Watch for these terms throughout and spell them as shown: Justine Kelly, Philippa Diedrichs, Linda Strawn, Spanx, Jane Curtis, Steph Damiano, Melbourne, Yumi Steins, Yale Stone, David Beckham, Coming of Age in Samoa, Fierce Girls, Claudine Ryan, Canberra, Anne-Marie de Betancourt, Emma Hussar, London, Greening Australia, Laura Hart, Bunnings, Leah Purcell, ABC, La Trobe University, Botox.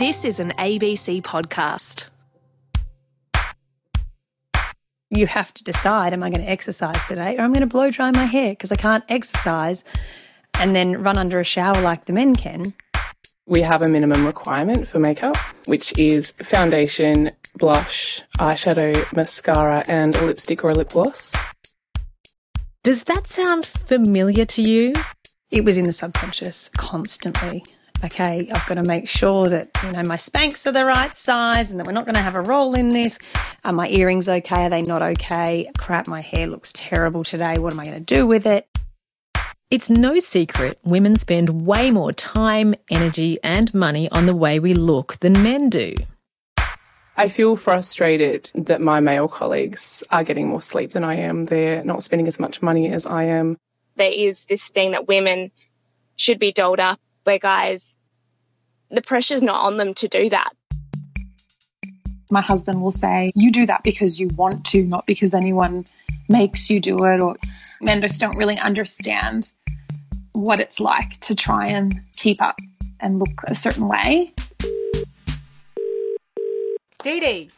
This is an ABC podcast. You have to decide, am I going to exercise today or I'm going to blow dry my hair because I can't exercise and then run under a shower like the men can. We have a minimum requirement for makeup, which is foundation, blush, eyeshadow, mascara and a lipstick or a lip gloss. Does that sound familiar to you? It was in the subconscious constantly. Okay, I've got to make sure that, you know, my Spanx are the right size and that we're not going to have a roll in this. Are my earrings okay? Are they not okay? Crap, my hair looks terrible today. What am I going to do with it? It's no secret women spend way more time, energy and money on the way we look than men do. I feel frustrated that my male colleagues are getting more sleep than I am. They're not spending as much money as I am. There is this thing that women should be dolled up, where guys, the pressure's not on them to do that. My husband will say, you do that because you want to, not because anyone makes you do it. Or men just don't really understand what it's like to try and keep up and look a certain way. Dee Dee.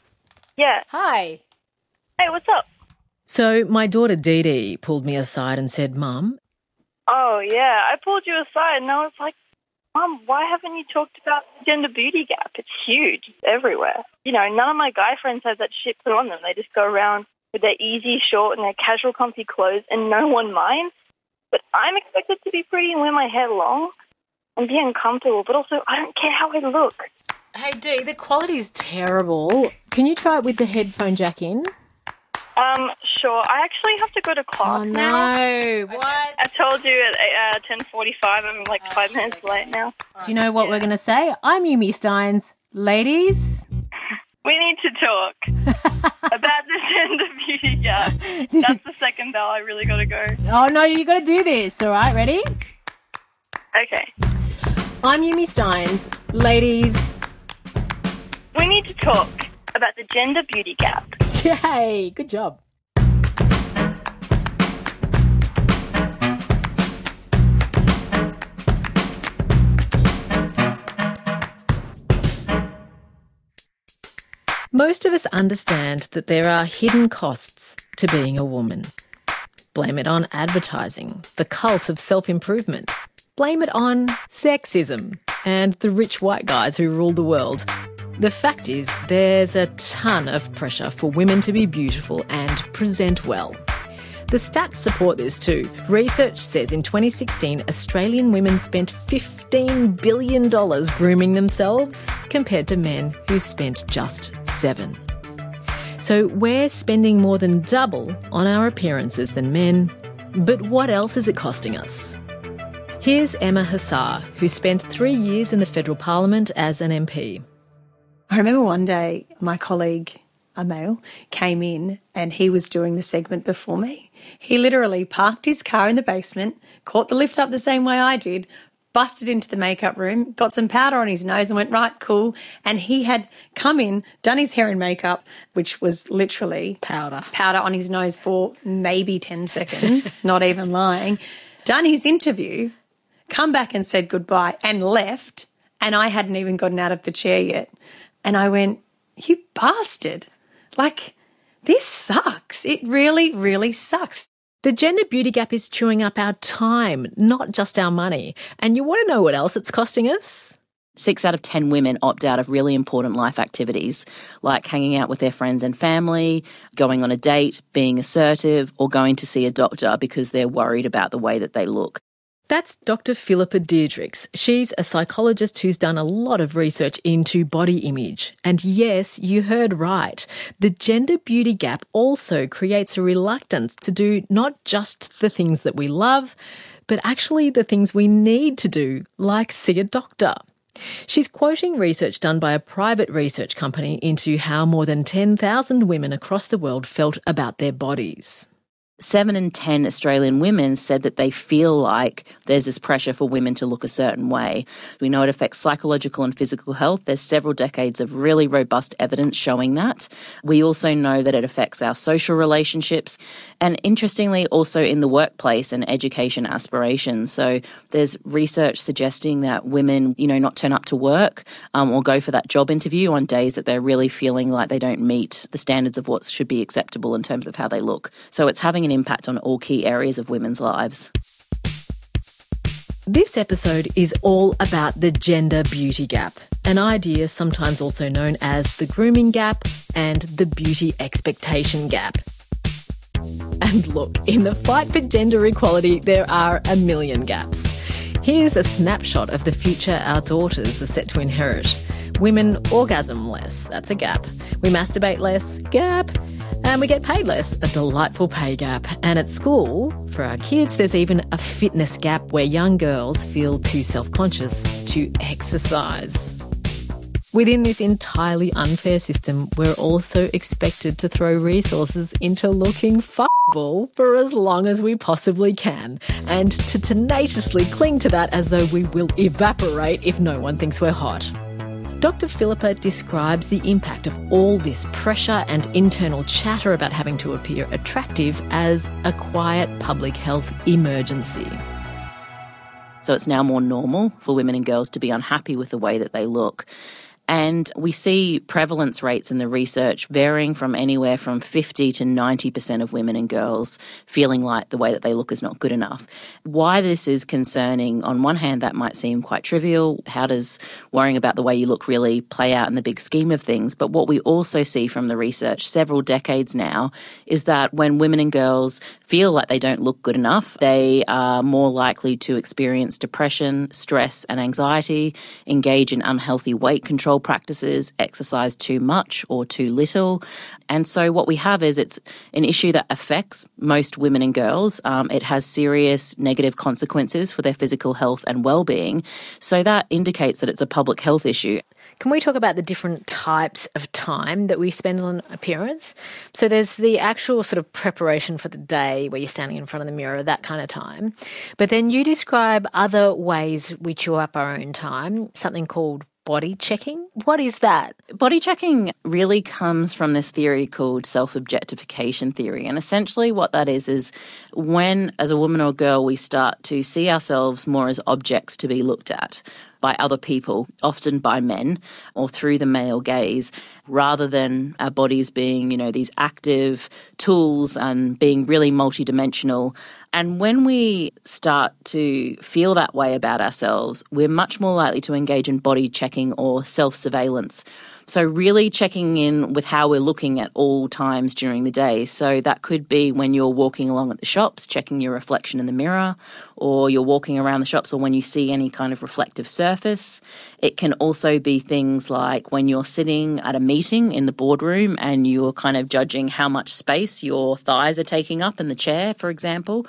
Yeah. Hi. Hey, what's up? So my daughter Dee Dee pulled me aside and said, Mum. Oh, yeah, I pulled you aside and I was like, Mum, why haven't you talked about the gender beauty gap? It's huge. It's everywhere. You know, none of my guy friends have that shit put on them. They just go around with their easy, short and their casual, comfy clothes and no one minds. But I'm expected to be pretty and wear my hair long and be uncomfortable. But also, I don't care how I look. Hey, Dee, the quality's terrible. Can you try it with the headphone jack in? Sure. I actually have to go to class now. Oh, no. What? I told you at 10:45 I'm like 5 minutes late now. Do you know what we're going to say? I'm Yumi Steins. Ladies? We need to talk about this gender beauty gap. That's the second bell. I really got to go. Oh, no, you got to do this. All right, ready? Okay. I'm Yumi Steins. Ladies? We need to talk about the gender beauty gap. Yay, good job. Most of us understand that there are hidden costs to being a woman. Blame it on advertising, the cult of self-improvement. Blame it on sexism and the rich white guys who rule the world. The fact is, there's a ton of pressure for women to be beautiful and present well. The stats support this too. Research says in 2016, Australian women spent $15 billion grooming themselves compared to men who spent just $7 billion. So we're spending more than double on our appearances than men. But what else is it costing us? Here's Emma Hussar, who spent 3 years in the federal parliament as an MP. I remember one day my colleague, a male, came in and he was doing the segment before me. He literally parked his car in the basement, caught the lift up the same way I did, busted into the makeup room, got some powder on his nose and went, right, cool. And he had come in, done his hair and makeup, which was literally powder on his nose for maybe 10 seconds, not even lying, done his interview, come back and said goodbye and left, and I hadn't even gotten out of the chair yet. And I went, you bastard. Like, this sucks. It really, really sucks. The gender beauty gap is chewing up our time, not just our money. And you want to know what else it's costing us? 6 out of 10 women opt out of really important life activities, like hanging out with their friends and family, going on a date, being assertive, or going to see a doctor because they're worried about the way that they look. That's Dr. Philippa Diedrichs. She's a psychologist who's done a lot of research into body image. And yes, you heard right. The gender beauty gap also creates a reluctance to do not just the things that we love, but actually the things we need to do, like see a doctor. She's quoting research done by a private research company into how more than 10,000 women across the world felt about their bodies. 7 in 10 Australian women said that they feel like there's this pressure for women to look a certain way. We know it affects psychological and physical health. There's several decades of really robust evidence showing that. We also know that it affects our social relationships and, interestingly, also in the workplace and education aspirations. So there's research suggesting that women, not turn up to work or go for that job interview on days that they're really feeling like they don't meet the standards of what should be acceptable in terms of how they look. So it's having an impact on all key areas of women's lives. This episode is all about the gender beauty gap, an idea sometimes also known as the grooming gap and the beauty expectation gap. And look, in the fight for gender equality, there are a million gaps. Here's a snapshot of the future our daughters are set to inherit. Women orgasm less, that's a gap. We masturbate less, gap. And we get paid less, a delightful pay gap. And at school, for our kids, there's even a fitness gap where young girls feel too self-conscious to exercise. Within this entirely unfair system, we're also expected to throw resources into looking f***able for as long as we possibly can, and to tenaciously cling to that as though we will evaporate if no one thinks we're hot. Dr. Philippa describes the impact of all this pressure and internal chatter about having to appear attractive as a quiet public health emergency. So it's now more normal for women and girls to be unhappy with the way that they look. And we see prevalence rates in the research varying from anywhere from 50 to 90% of women and girls feeling like the way that they look is not good enough. Why this is concerning, on one hand, that might seem quite trivial. How does worrying about the way you look really play out in the big scheme of things? But what we also see from the research several decades now is that when women and girls feel like they don't look good enough, they are more likely to experience depression, stress and anxiety, engage in unhealthy weight control practices, exercise too much or too little. And so what we have is it's an issue that affects most women and girls. It has serious negative consequences for their physical health and well-being. So that indicates that it's a public health issue. Can we talk about the different types of time that we spend on appearance? So there's the actual sort of preparation for the day where you're standing in front of the mirror, that kind of time. But then you describe other ways we chew up our own time, something called body checking. What is that? Body checking really comes from this theory called self-objectification theory. And essentially what that is when, as a woman or girl, we start to see ourselves more as objects to be looked at by other people, often by men or through the male gaze, rather than our bodies being, these active tools and being really multidimensional. And when we start to feel that way about ourselves, we're much more likely to engage in body checking or self-surveillance. So really checking in with how we're looking at all times during the day. So that could be when you're walking along at the shops, checking your reflection in the mirror, or you're walking around the shops or when you see any kind of reflective surface. It can also be things like when you're sitting at a meeting in the boardroom and you're kind of judging how much space your thighs are taking up in the chair, for example.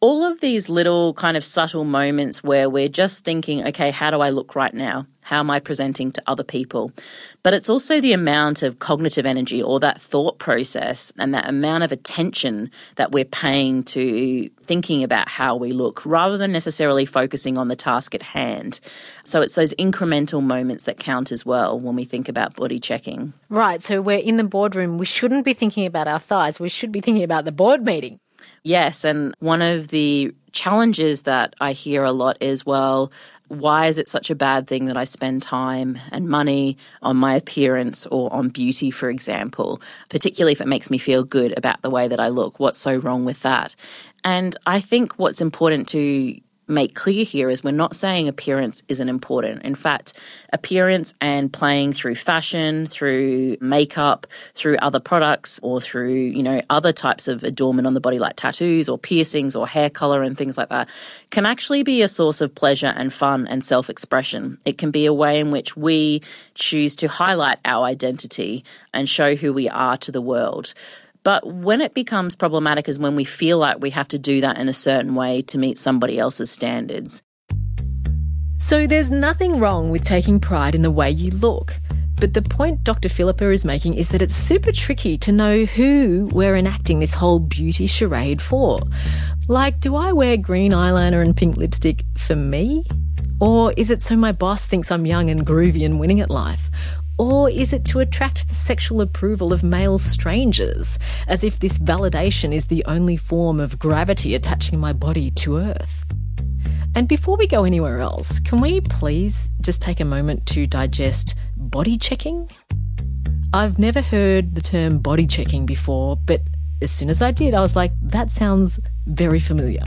All of these little kind of subtle moments where we're just thinking, okay, how do I look right now? How am I presenting to other people? But it's also the amount of cognitive energy or that thought process and that amount of attention that we're paying to thinking about how we look rather than necessarily focusing on the task at hand. So it's those incremental moments that count as well when we think about body checking. Right. So we're in the boardroom. We shouldn't be thinking about our thighs. We should be thinking about the board meeting. Yes, and one of the challenges that I hear a lot is, well, why is it such a bad thing that I spend time and money on my appearance or on beauty, for example, particularly if it makes me feel good about the way that I look? What's so wrong with that? And I think what's important to make clear here is we're not saying appearance isn't important. In fact, appearance and playing through fashion, through makeup, through other products or through, other types of adornment on the body like tattoos or piercings or hair color and things like that can actually be a source of pleasure and fun and self-expression. It can be a way in which we choose to highlight our identity and show who we are to the world. But when it becomes problematic is when we feel like we have to do that in a certain way to meet somebody else's standards. So there's nothing wrong with taking pride in the way you look, But the point Dr. Philippa is making is that it's super tricky to know who we're enacting this whole beauty charade for. Like, do I wear green eyeliner and pink lipstick for me? Or is it so my boss thinks I'm young and groovy and winning at life? Or is it to attract the sexual approval of male strangers, as if this validation is the only form of gravity attaching my body to Earth? And before we go anywhere else, can we please just take a moment to digest body checking? I've never heard the term body checking before, but as soon as I did, I was like, that sounds very familiar.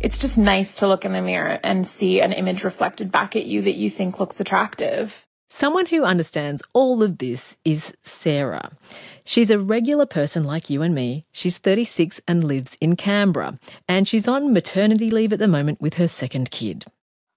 It's just nice to look in the mirror and see an image reflected back at you that you think looks attractive. Someone who understands all of this is Sarah. She's a regular person like you and me. She's 36 and lives in Canberra, and she's on maternity leave at the moment with her second kid.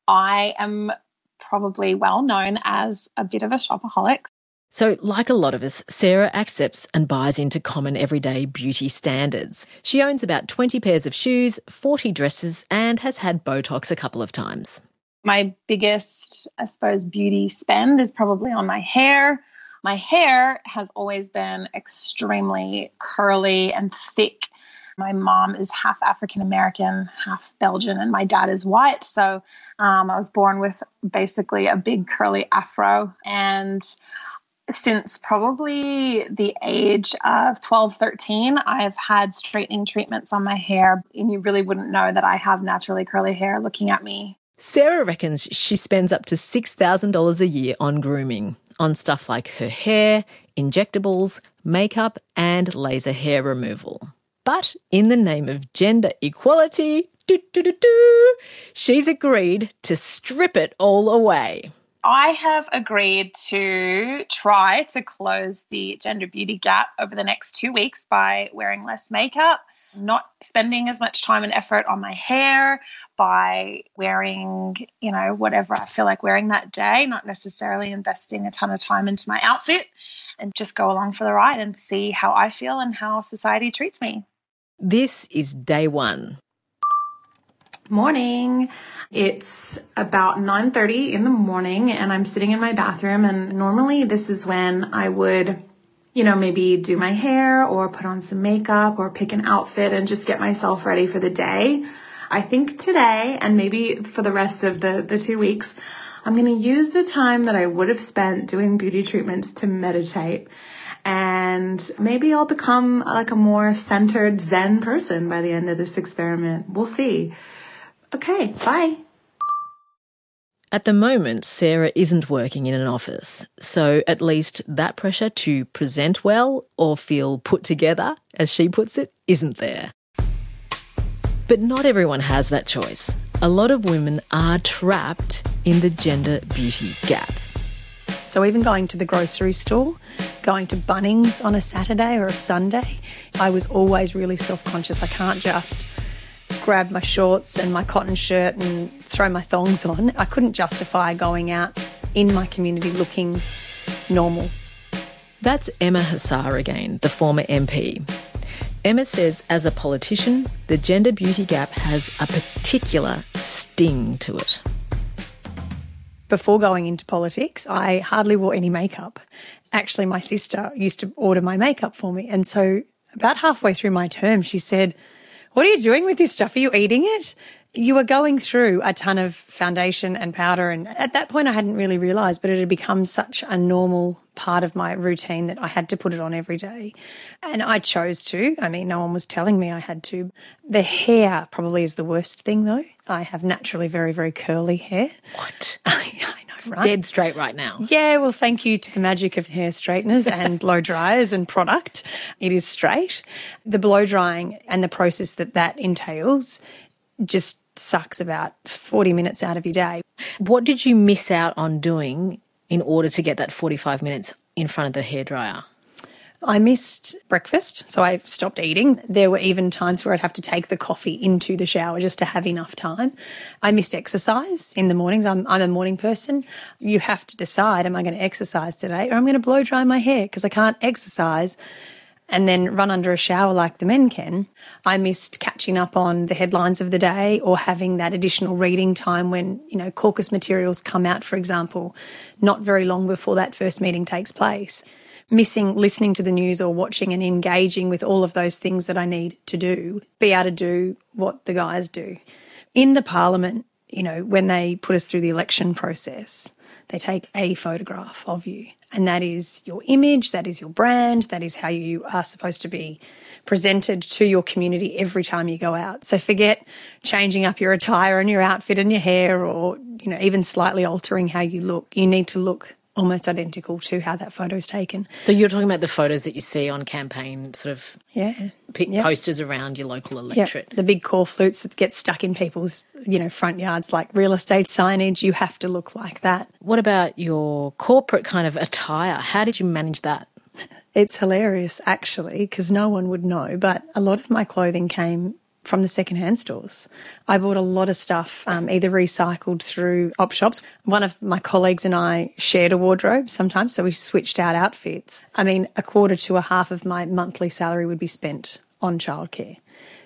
I am probably well known as a bit of a shopaholic. So, like a lot of us, Sarah accepts and buys into common everyday beauty standards. She owns about 20 pairs of shoes, 40 dresses, and has had Botox a couple of times. My biggest, I suppose, beauty spend is probably on my hair. My hair has always been extremely curly and thick. My mom is half African American, half Belgian, and my dad is white. So I was born with basically a big curly afro. And since probably the age of 12, 13, I've had straightening treatments on my hair. And you really wouldn't know that I have naturally curly hair looking at me. Sarah reckons she spends up to $6,000 a year on grooming, on stuff like her hair, injectables, makeup and laser hair removal. But in the name of gender equality, she's agreed to strip it all away. I have agreed to try to close the gender beauty gap over the next 2 weeks by wearing less makeup, not spending as much time and effort on my hair, by wearing, whatever I feel like wearing that day, not necessarily investing a ton of time into my outfit, and just go along for the ride and see how I feel and how society treats me. This is day one. Morning. It's about 9:30 in the morning and I'm sitting in my bathroom, and normally this is when I would, maybe do my hair or put on some makeup or pick an outfit and just get myself ready for the day. I think today, and maybe for the rest of the 2 weeks, I'm going to use the time that I would have spent doing beauty treatments to meditate, and maybe I'll become like a more centered Zen person by the end of this experiment. We'll see. Okay, bye. At the moment, Sarah isn't working in an office, so at least that pressure to present well or feel put together, as she puts it, isn't there. But not everyone has that choice. A lot of women are trapped in the gender beauty gap. So even going to the grocery store, going to Bunnings on a Saturday or a Sunday, I was always really self-conscious. I can't just grab my shorts and my cotton shirt and throw my thongs on. I couldn't justify going out in my community looking normal. That's Emma Hussar again, the former MP. Emma says as a politician, the gender beauty gap has a particular sting to it. Before going into politics, I hardly wore any makeup. Actually, my sister used to order my makeup for me. And so about halfway through my term, she said, "What are you doing with this stuff? Are you eating it?" You were going through a ton of foundation and powder, and at that point I hadn't really realised, but it had become such a normal part of my routine that I had to put it on every day. And I chose to. I mean, no one was telling me I had to. The hair probably is the worst thing, though. I have naturally very, very curly hair. What? I know, it's right? Dead straight right now. Yeah, well, thank you to the magic of hair straighteners and blow dryers and product. It is straight. The blow drying and the process that entails just sucks about 40 minutes out of your day. What did you miss out on doing in order to get that 45 minutes in front of the hairdryer? I missed breakfast, so I stopped eating. There were even times where I'd have to take the coffee into the shower just to have enough time. I missed exercise in the mornings. I'm a morning person. You have to decide, am I going to exercise today or I'm going to blow dry my hair because I can't exercise and then run under a shower like the men can, I missed catching up on the headlines of the day or having that additional reading time when, you know, caucus materials come out, for example, not very long before that first meeting takes place. Missing listening to the news or watching and engaging with all of those things that I need to do, be able to do what the guys do. In the parliament, you know, when they put us through the election process, they take a photograph of you, and that is your image, that is your brand, that is how you are supposed to be presented to your community every time you go out. So forget changing up your attire and your outfit and your hair or, you know, even slightly altering how you look. You need to look almost identical to how that photo is taken. So you're talking about the photos that you see on campaign sort of posters around your local electorate. Yeah. The big core flutes that get stuck in people's, you know, front yards, like real estate signage, you have to look like that. What about your corporate kind of attire? How did you manage that? It's hilarious, actually, because no one would know, but a lot of my clothing came from the secondhand stores. I bought a lot of stuff, either recycled through op shops. One of my colleagues and I shared a wardrobe sometimes, so we switched out outfits. I mean, a quarter to a half of my monthly salary would be spent on childcare.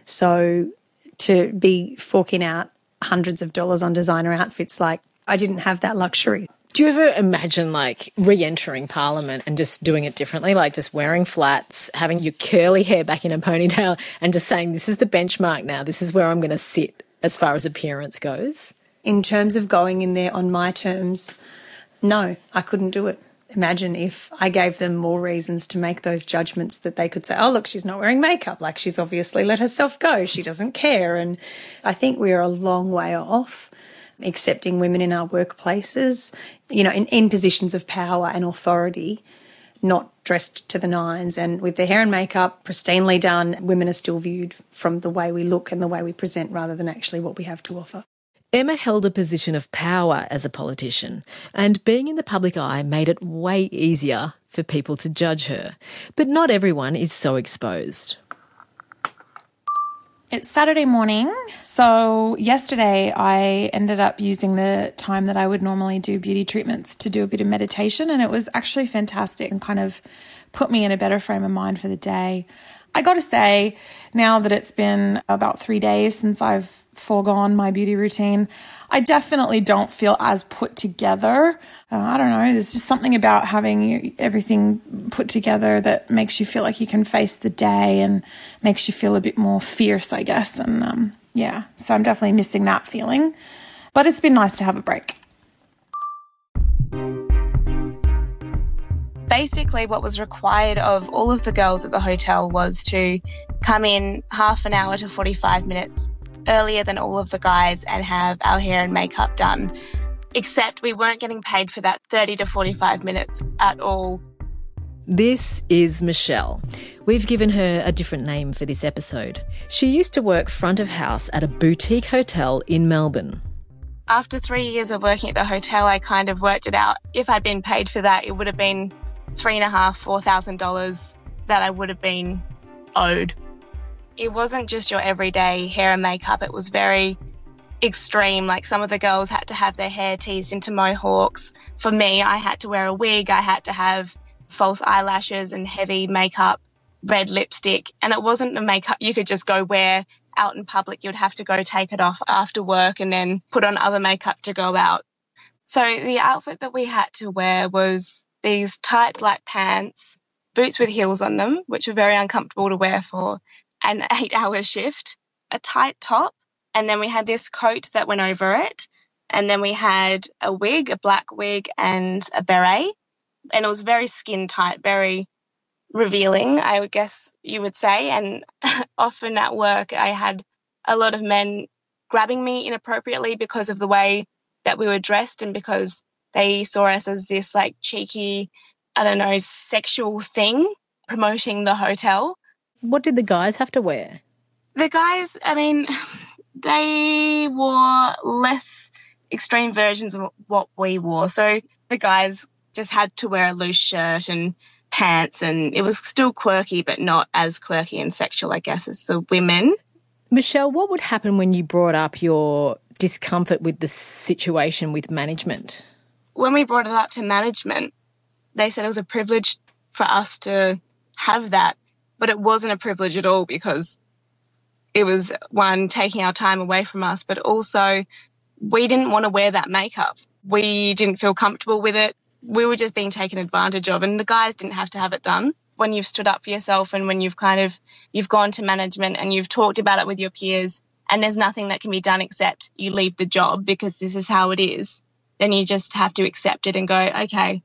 So to be forking out hundreds of dollars on designer outfits, like, I didn't have that luxury. Do you ever imagine, like, re-entering Parliament and just doing it differently, like just wearing flats, having your curly hair back in a ponytail and just saying, this is the benchmark now, this is where I'm going to sit as far as appearance goes? In terms of going in there on my terms, no, I couldn't do it. Imagine if I gave them more reasons to make those judgments, that they could say, oh, look, she's not wearing makeup, like, she's obviously let herself go, she doesn't care. And I think we're a long way off accepting women in our workplaces, you know, in positions of power and authority, not dressed to the nines and with their hair and makeup pristinely done. Women are still viewed from the way we look and the way we present rather than actually what we have to offer. Emma held a position of power as a politician, and being in the public eye made it way easier for people to judge her. But not everyone is so exposed. It's Saturday morning, so yesterday I ended up using the time that I would normally do beauty treatments to do a bit of meditation, and it was actually fantastic and kind of put me in a better frame of mind for the day. I got to say, now that it's been about 3 days since I've foregone my beauty routine, I definitely don't feel as put together. I don't know, there's just something about having everything put together that makes you feel like you can face the day and makes you feel a bit more fierce, I guess. And so I'm definitely missing that feeling. But it's been nice to have a break. Basically, what was required of all of the girls at the hotel was to come in half an hour to 45 minutes earlier than all of the guys and have our hair and makeup done, except we weren't getting paid for that 30 to 45 minutes at all. This is Michelle. We've given her a different name for this episode. She used to work front of house at a boutique hotel in Melbourne. After 3 years of working at the hotel, I kind of worked it out. If I'd been paid for that, it would have been $3,500 to $4,000 that I would have been owed. It wasn't just your everyday hair and makeup. It was very extreme. Like, some of the girls had to have their hair teased into mohawks. For me, I had to wear a wig. I had to have false eyelashes and heavy makeup, red lipstick. And it wasn't the makeup you could just go wear out in public. You'd have to go take it off after work and then put on other makeup to go out. So the outfit that we had to wear was these tight black pants, boots with heels on them, which were very uncomfortable to wear for an 8-hour shift, a tight top, and then we had this coat that went over it, and then we had a wig, a black wig and a beret, and it was very skin tight, very revealing, I would guess you would say. And often at work I had a lot of men grabbing me inappropriately because of the way that we were dressed and because they saw us as this, like, cheeky, I don't know, sexual thing promoting the hotel. What did the guys have to wear? The guys, I mean, they wore less extreme versions of what we wore. So the guys just had to wear a loose shirt and pants, and it was still quirky but not as quirky and sexual, I guess, as the women. Michelle, what would happen when you brought up your discomfort with the situation with management? When we brought it up to management, they said it was a privilege for us to have that. But it wasn't a privilege at all, because it was, one, taking our time away from us, but also we didn't want to wear that makeup. We didn't feel comfortable with it. We were just being taken advantage of, and the guys didn't have to have it done. When you've stood up for yourself and when you've gone to management and you've talked about it with your peers, and there's nothing that can be done except you leave the job because this is how it is, then you just have to accept it and go, okay,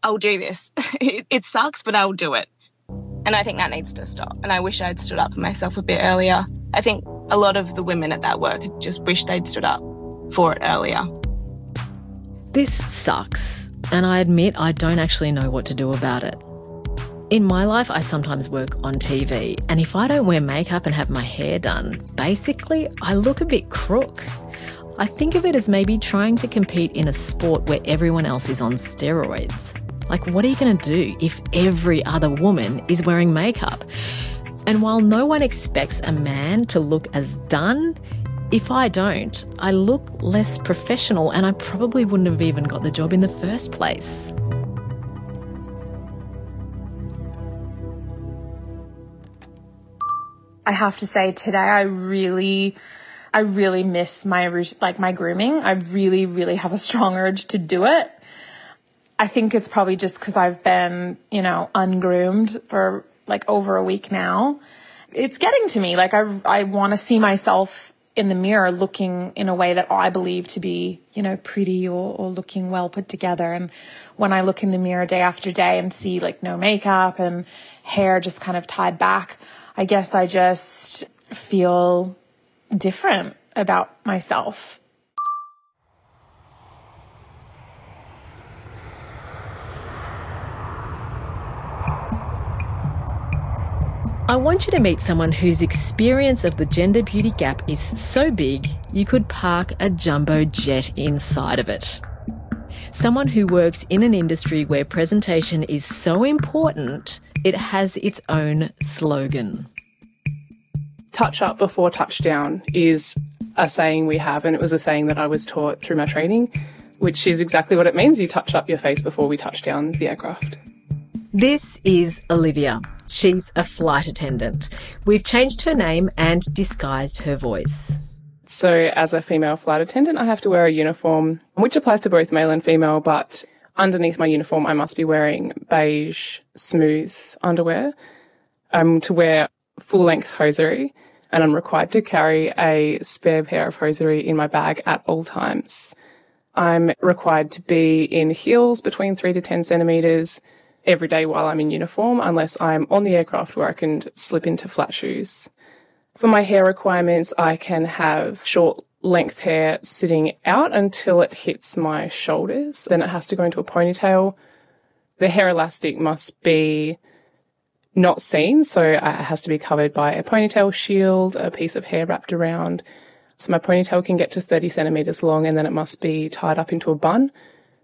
I'll do this. It sucks, but I'll do it. And I think that needs to stop. And I wish I'd stood up for myself a bit earlier. I think a lot of the women at that work just wish they'd stood up for it earlier. This sucks, and I admit I don't actually know what to do about it. In my life, I sometimes work on TV, and if I don't wear makeup and have my hair done, basically, I look a bit crook. I think of it as maybe trying to compete in a sport where everyone else is on steroids. Like, what are you going to do if every other woman is wearing makeup? And while no one expects a man to look as done, if I don't, I look less professional, and I probably wouldn't have even got the job in the first place. I have to say, today I really miss my grooming. I really, really have a strong urge to do it. I think it's probably just because I've been, ungroomed for over a week now. It's getting to me. I want to see myself in the mirror looking in a way that I believe to be, pretty or looking well put together. And when I look in the mirror day after day and see no makeup and hair just kind of tied back, I guess I just feel different about myself. I want you to meet someone whose experience of the gender beauty gap is so big you could park a jumbo jet inside of it. Someone who works in an industry where presentation is so important it has its own slogan. Touch up before touchdown is a saying we have, and it was a saying that I was taught through my training, which is exactly what it means. You touch up your face before we touch down the aircraft. This is Olivia. She's a flight attendant. We've changed her name and disguised her voice. So as a female flight attendant, I have to wear a uniform, which applies to both male and female, but underneath my uniform, I must be wearing beige, smooth underwear. I'm to wear full-length hosiery, and I'm required to carry a spare pair of hosiery in my bag at all times. I'm required to be in heels between 3 to 10 centimetres, every day while I'm in uniform, unless I'm on the aircraft where I can slip into flat shoes. For my hair requirements, I can have short length hair sitting out until it hits my shoulders. Then it has to go into a ponytail. The hair elastic must be not seen, so it has to be covered by a ponytail shield, a piece of hair wrapped around. So my ponytail can get to 30 centimetres long, and then it must be tied up into a bun.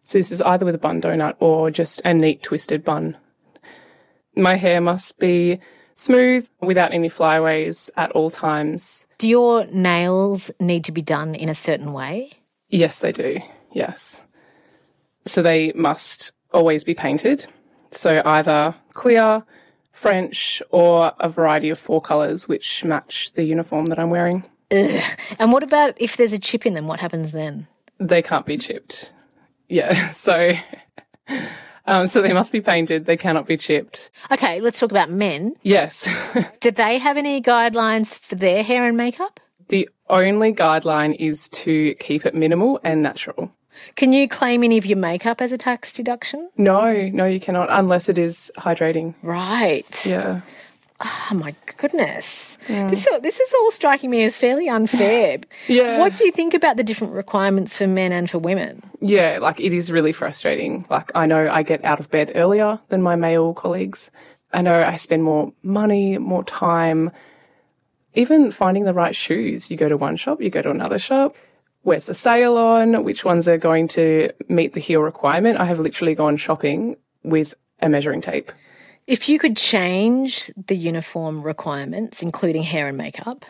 So this is either with a bun donut or just a neat twisted bun. My hair must be smooth without any flyaways at all times. Do your nails need to be done in a certain way? Yes, they do. Yes. So they must always be painted. So either clear, French, or a variety of 4 colours which match the uniform that I'm wearing. Ugh. And what about if there's a chip in them? What happens then? They can't be chipped. Yeah, so they must be painted. They cannot be chipped. Okay, let's talk about men. Yes. Do they have any guidelines for their hair and makeup? The only guideline is to keep it minimal and natural. Can you claim any of your makeup as a tax deduction? No, you cannot, unless it is hydrating. Right. Yeah. Oh, my goodness. Yeah. This is all striking me as fairly unfair. Yeah. What do you think about the different requirements for men and for women? Yeah, it is really frustrating. I know I get out of bed earlier than my male colleagues. I know I spend more money, more time. Even finding the right shoes. You go to one shop, you go to another shop. Where's the sale on? Which ones are going to meet the heel requirement? I have literally gone shopping with a measuring tape. If you could change the uniform requirements, including hair and makeup,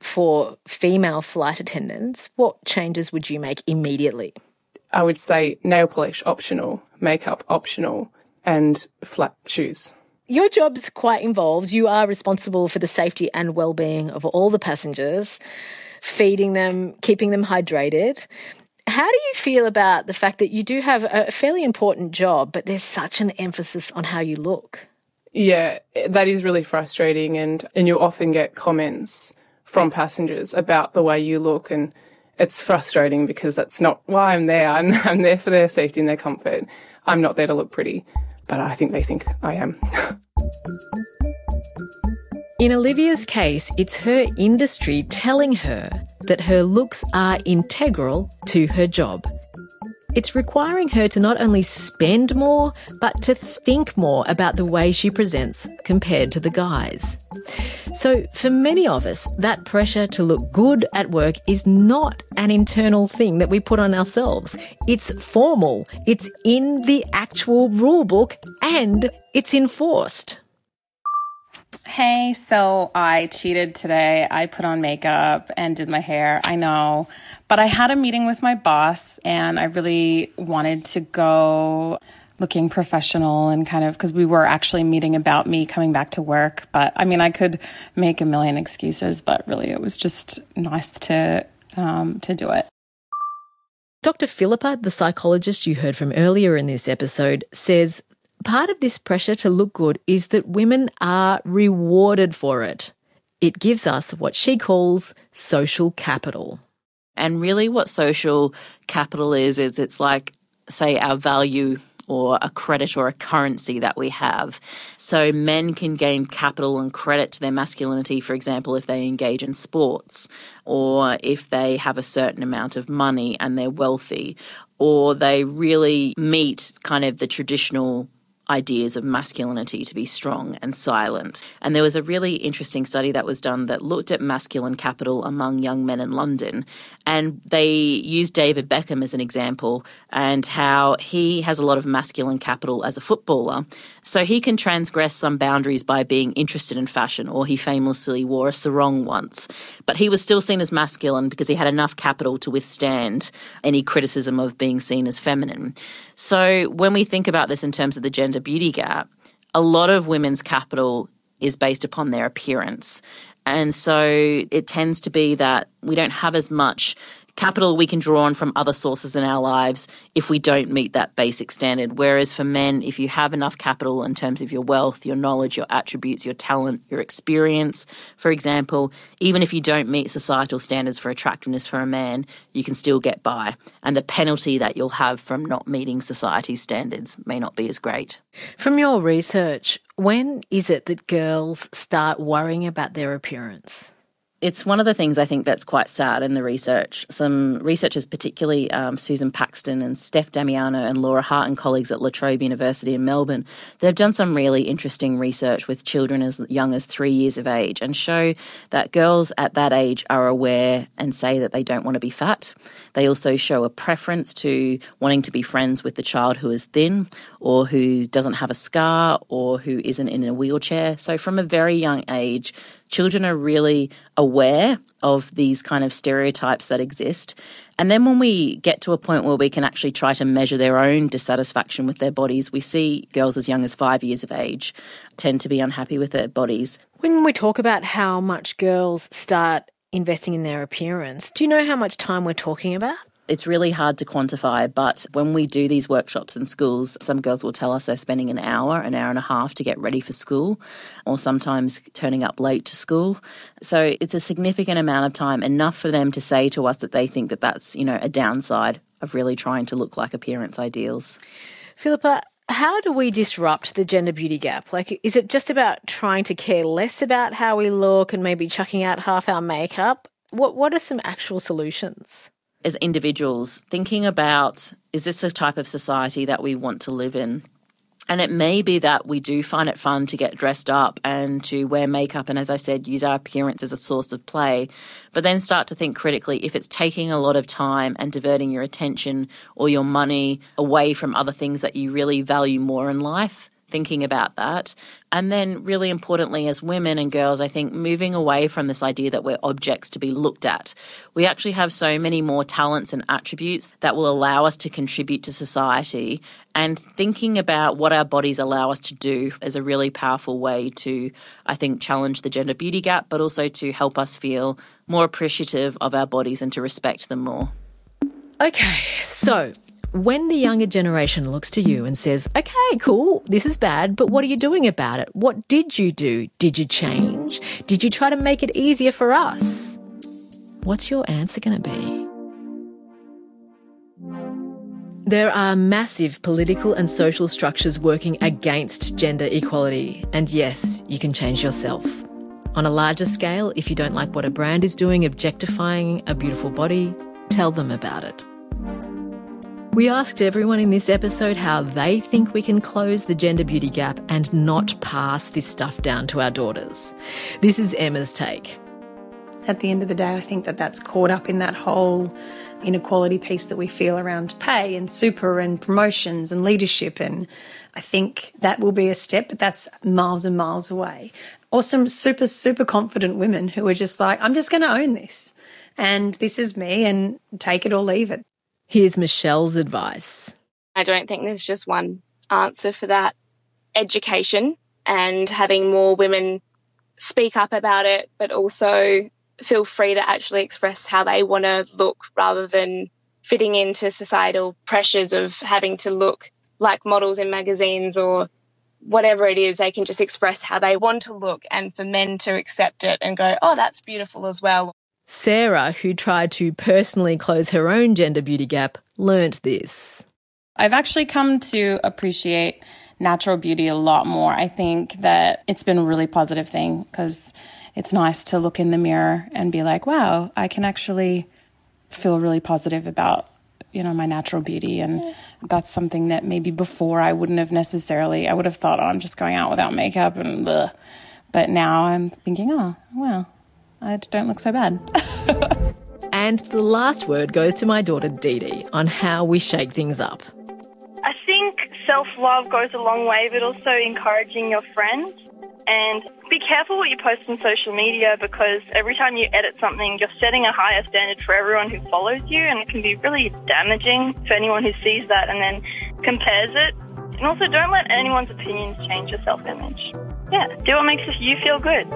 for female flight attendants, what changes would you make immediately? I would say nail polish optional, makeup optional, and flat shoes. Your job's quite involved. You are responsible for the safety and well-being of all the passengers, feeding them, keeping them hydrated. How do you feel about the fact that you do have a fairly important job, but there's such an emphasis on how you look? Yeah, that is really frustrating, and you often get comments from passengers about the way you look, and it's frustrating because that's not why I'm there. I'm there for their safety and their comfort. I'm not there to look pretty, but I think they think I am. In Olivia's case, it's her industry telling her that her looks are integral to her job. It's requiring her to not only spend more, but to think more about the way she presents compared to the guys. So for many of us, that pressure to look good at work is not an internal thing that we put on ourselves. It's formal, it's in the actual rule book, and it's enforced. Hey, so I cheated today. I put on makeup and did my hair. I know. But I had a meeting with my boss and I really wanted to go looking professional and kind of, because we were actually meeting about me coming back to work. But I mean, I could make a million excuses, but really it was just nice to do it. Dr. Philippa, the psychologist you heard from earlier in this episode, says part of this pressure to look good is that women are rewarded for it. It gives us what she calls social capital. And really what social capital is it's like, say, our value or a credit or a currency that we have. So men can gain capital and credit to their masculinity, for example, if they engage in sports or if they have a certain amount of money and they're wealthy or they really meet kind of the traditional ideas of masculinity to be strong and silent. And there was a really interesting study that was done that looked at masculine capital among young men in London. And they used David Beckham as an example and how he has a lot of masculine capital as a footballer. So he can transgress some boundaries by being interested in fashion, or he famously wore a sarong once. But he was still seen as masculine because he had enough capital to withstand any criticism of being seen as feminine. So when we think about this in terms of the gender beauty gap, a lot of women's capital is based upon their appearance. And so it tends to be that we don't have as much capital we can draw on from other sources in our lives if we don't meet that basic standard. Whereas for men, if you have enough capital in terms of your wealth, your knowledge, your attributes, your talent, your experience, for example, even if you don't meet societal standards for attractiveness for a man, you can still get by. And the penalty that you'll have from not meeting society's standards may not be as great. From your research, when is it that girls start worrying about their appearance? It's one of the things I think that's quite sad in the research. Some researchers, particularly Susan Paxton and Steph Damiano and Laura Hart and colleagues at La Trobe University in Melbourne, they've done some really interesting research with children as young as 3 years of age and show that girls at that age are aware and say that they don't want to be fat. They also show a preference to wanting to be friends with the child who is thin or who doesn't have a scar or who isn't in a wheelchair. So from a very young age, children are really aware of these kind of stereotypes that exist. And then when we get to a point where we can actually try to measure their own dissatisfaction with their bodies, we see girls as young as 5 years of age tend to be unhappy with their bodies. When we talk about how much girls start investing in their appearance, do you know how much time we're talking about? It's really hard to quantify, but when we do these workshops in schools, some girls will tell us they're spending an hour and a half to get ready for school, or sometimes turning up late to school. So it's a significant amount of time, enough for them to say to us that they think that that's, a downside of really trying to look like appearance ideals. Philippa, how do we disrupt the gender beauty gap? Is it just about trying to care less about how we look and maybe chucking out half our makeup? What are some actual solutions? As individuals, thinking about, is this the type of society that we want to live in? And it may be that we do find it fun to get dressed up and to wear makeup and, as I said, use our appearance as a source of play, but then start to think critically if it's taking a lot of time and diverting your attention or your money away from other things that you really value more in life, thinking about that. And then really importantly, as women and girls, I think moving away from this idea that we're objects to be looked at. We actually have so many more talents and attributes that will allow us to contribute to society, and thinking about what our bodies allow us to do is a really powerful way to, I think, challenge the gender beauty gap, but also to help us feel more appreciative of our bodies and to respect them more. Okay, so when the younger generation looks to you and says, okay, cool, this is bad, but what are you doing about it? What did you do? Did you change? Did you try to make it easier for us? What's your answer going to be? There are massive political and social structures working against gender equality. And yes, you can change yourself. On a larger scale, if you don't like what a brand is doing, objectifying a beautiful body, tell them about it. We asked everyone in this episode how they think we can close the gender beauty gap and not pass this stuff down to our daughters. This is Emma's take. At the end of the day, I think that that's caught up in that whole inequality piece that we feel around pay and super and promotions and leadership, and I think that will be a step, but that's miles and miles away. Or some super, super confident women who are just like, I'm just going to own this and this is me and take it or leave it. Here's Michelle's advice. I don't think there's just one answer for that. Education and having more women speak up about it, but also feel free to actually express how they want to look rather than fitting into societal pressures of having to look like models in magazines or whatever it is. They can just express how they want to look, and for men to accept it and go, oh, that's beautiful as well. Sarah, who tried to personally close her own gender beauty gap, learnt this. I've actually come to appreciate natural beauty a lot more. I think that it's been a really positive thing because it's nice to look in the mirror and be like, wow, I can actually feel really positive about, my natural beauty. And that's something that maybe before I wouldn't have necessarily, I would have thought, oh, I'm just going out without makeup and bleh. But now I'm thinking, oh, wow, I don't look so bad. And the last word goes to my daughter Dee Dee on how we shake things up. I think self-love goes a long way, but also encouraging your friends. And be careful what you post on social media, because every time you edit something, you're setting a higher standard for everyone who follows you, and it can be really damaging for anyone who sees that and then compares it. And also don't let anyone's opinions change your self-image. Yeah, do what makes you feel good.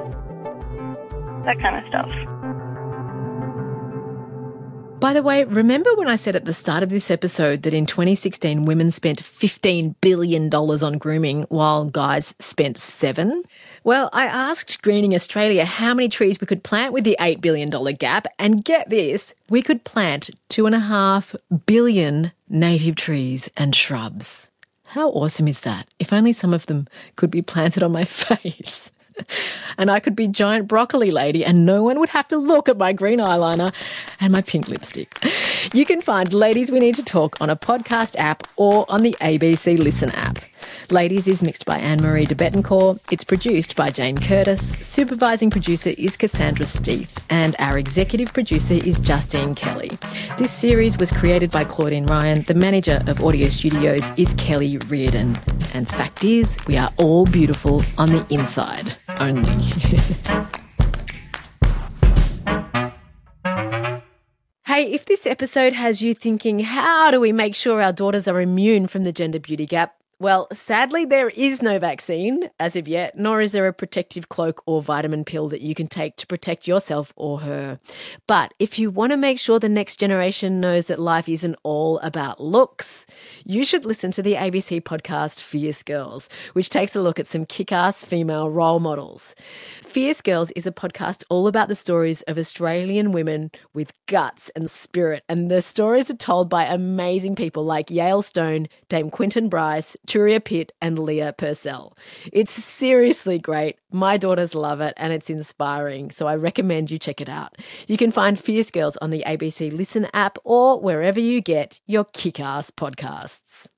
That kind of stuff. By the way, remember when I said at the start of this episode that in 2016 women spent $15 billion on grooming while guys spent $7 billion? Well, I asked Greening Australia how many trees we could plant with the $8 billion gap, and get this, we could plant 2.5 billion native trees and shrubs. How awesome is that? If only some of them could be planted on my face. And I could be giant broccoli lady and no one would have to look at my green eyeliner and my pink lipstick. You can find Ladies We Need to Talk on a podcast app or on the ABC Listen app. Ladies is mixed by Anne-Marie de Betancourt. It's produced by Jane Curtis. Supervising producer is Cassandra Steith. And our executive producer is Justine Kelly. This series was created by Claudine Ryan. The manager of audio studios is Kelly Reardon. And fact is, we are all beautiful on the inside only. Hey, if this episode has you thinking, how do we make sure our daughters are immune from the gender beauty gap? Well, sadly, there is no vaccine as of yet, nor is there a protective cloak or vitamin pill that you can take to protect yourself or her. But if you want to make sure the next generation knows that life isn't all about looks, you should listen to the ABC podcast Fierce Girls, which takes a look at some kick-ass female role models. Fierce Girls is a podcast all about the stories of Australian women with guts and spirit, and the stories are told by amazing people like Yale Stone, Dame Quentin Bryce, Turia Pitt and Leah Purcell. It's seriously great. My daughters love it and it's inspiring, so I recommend you check it out. You can find Fierce Girls on the ABC Listen app or wherever you get your kick-ass podcasts.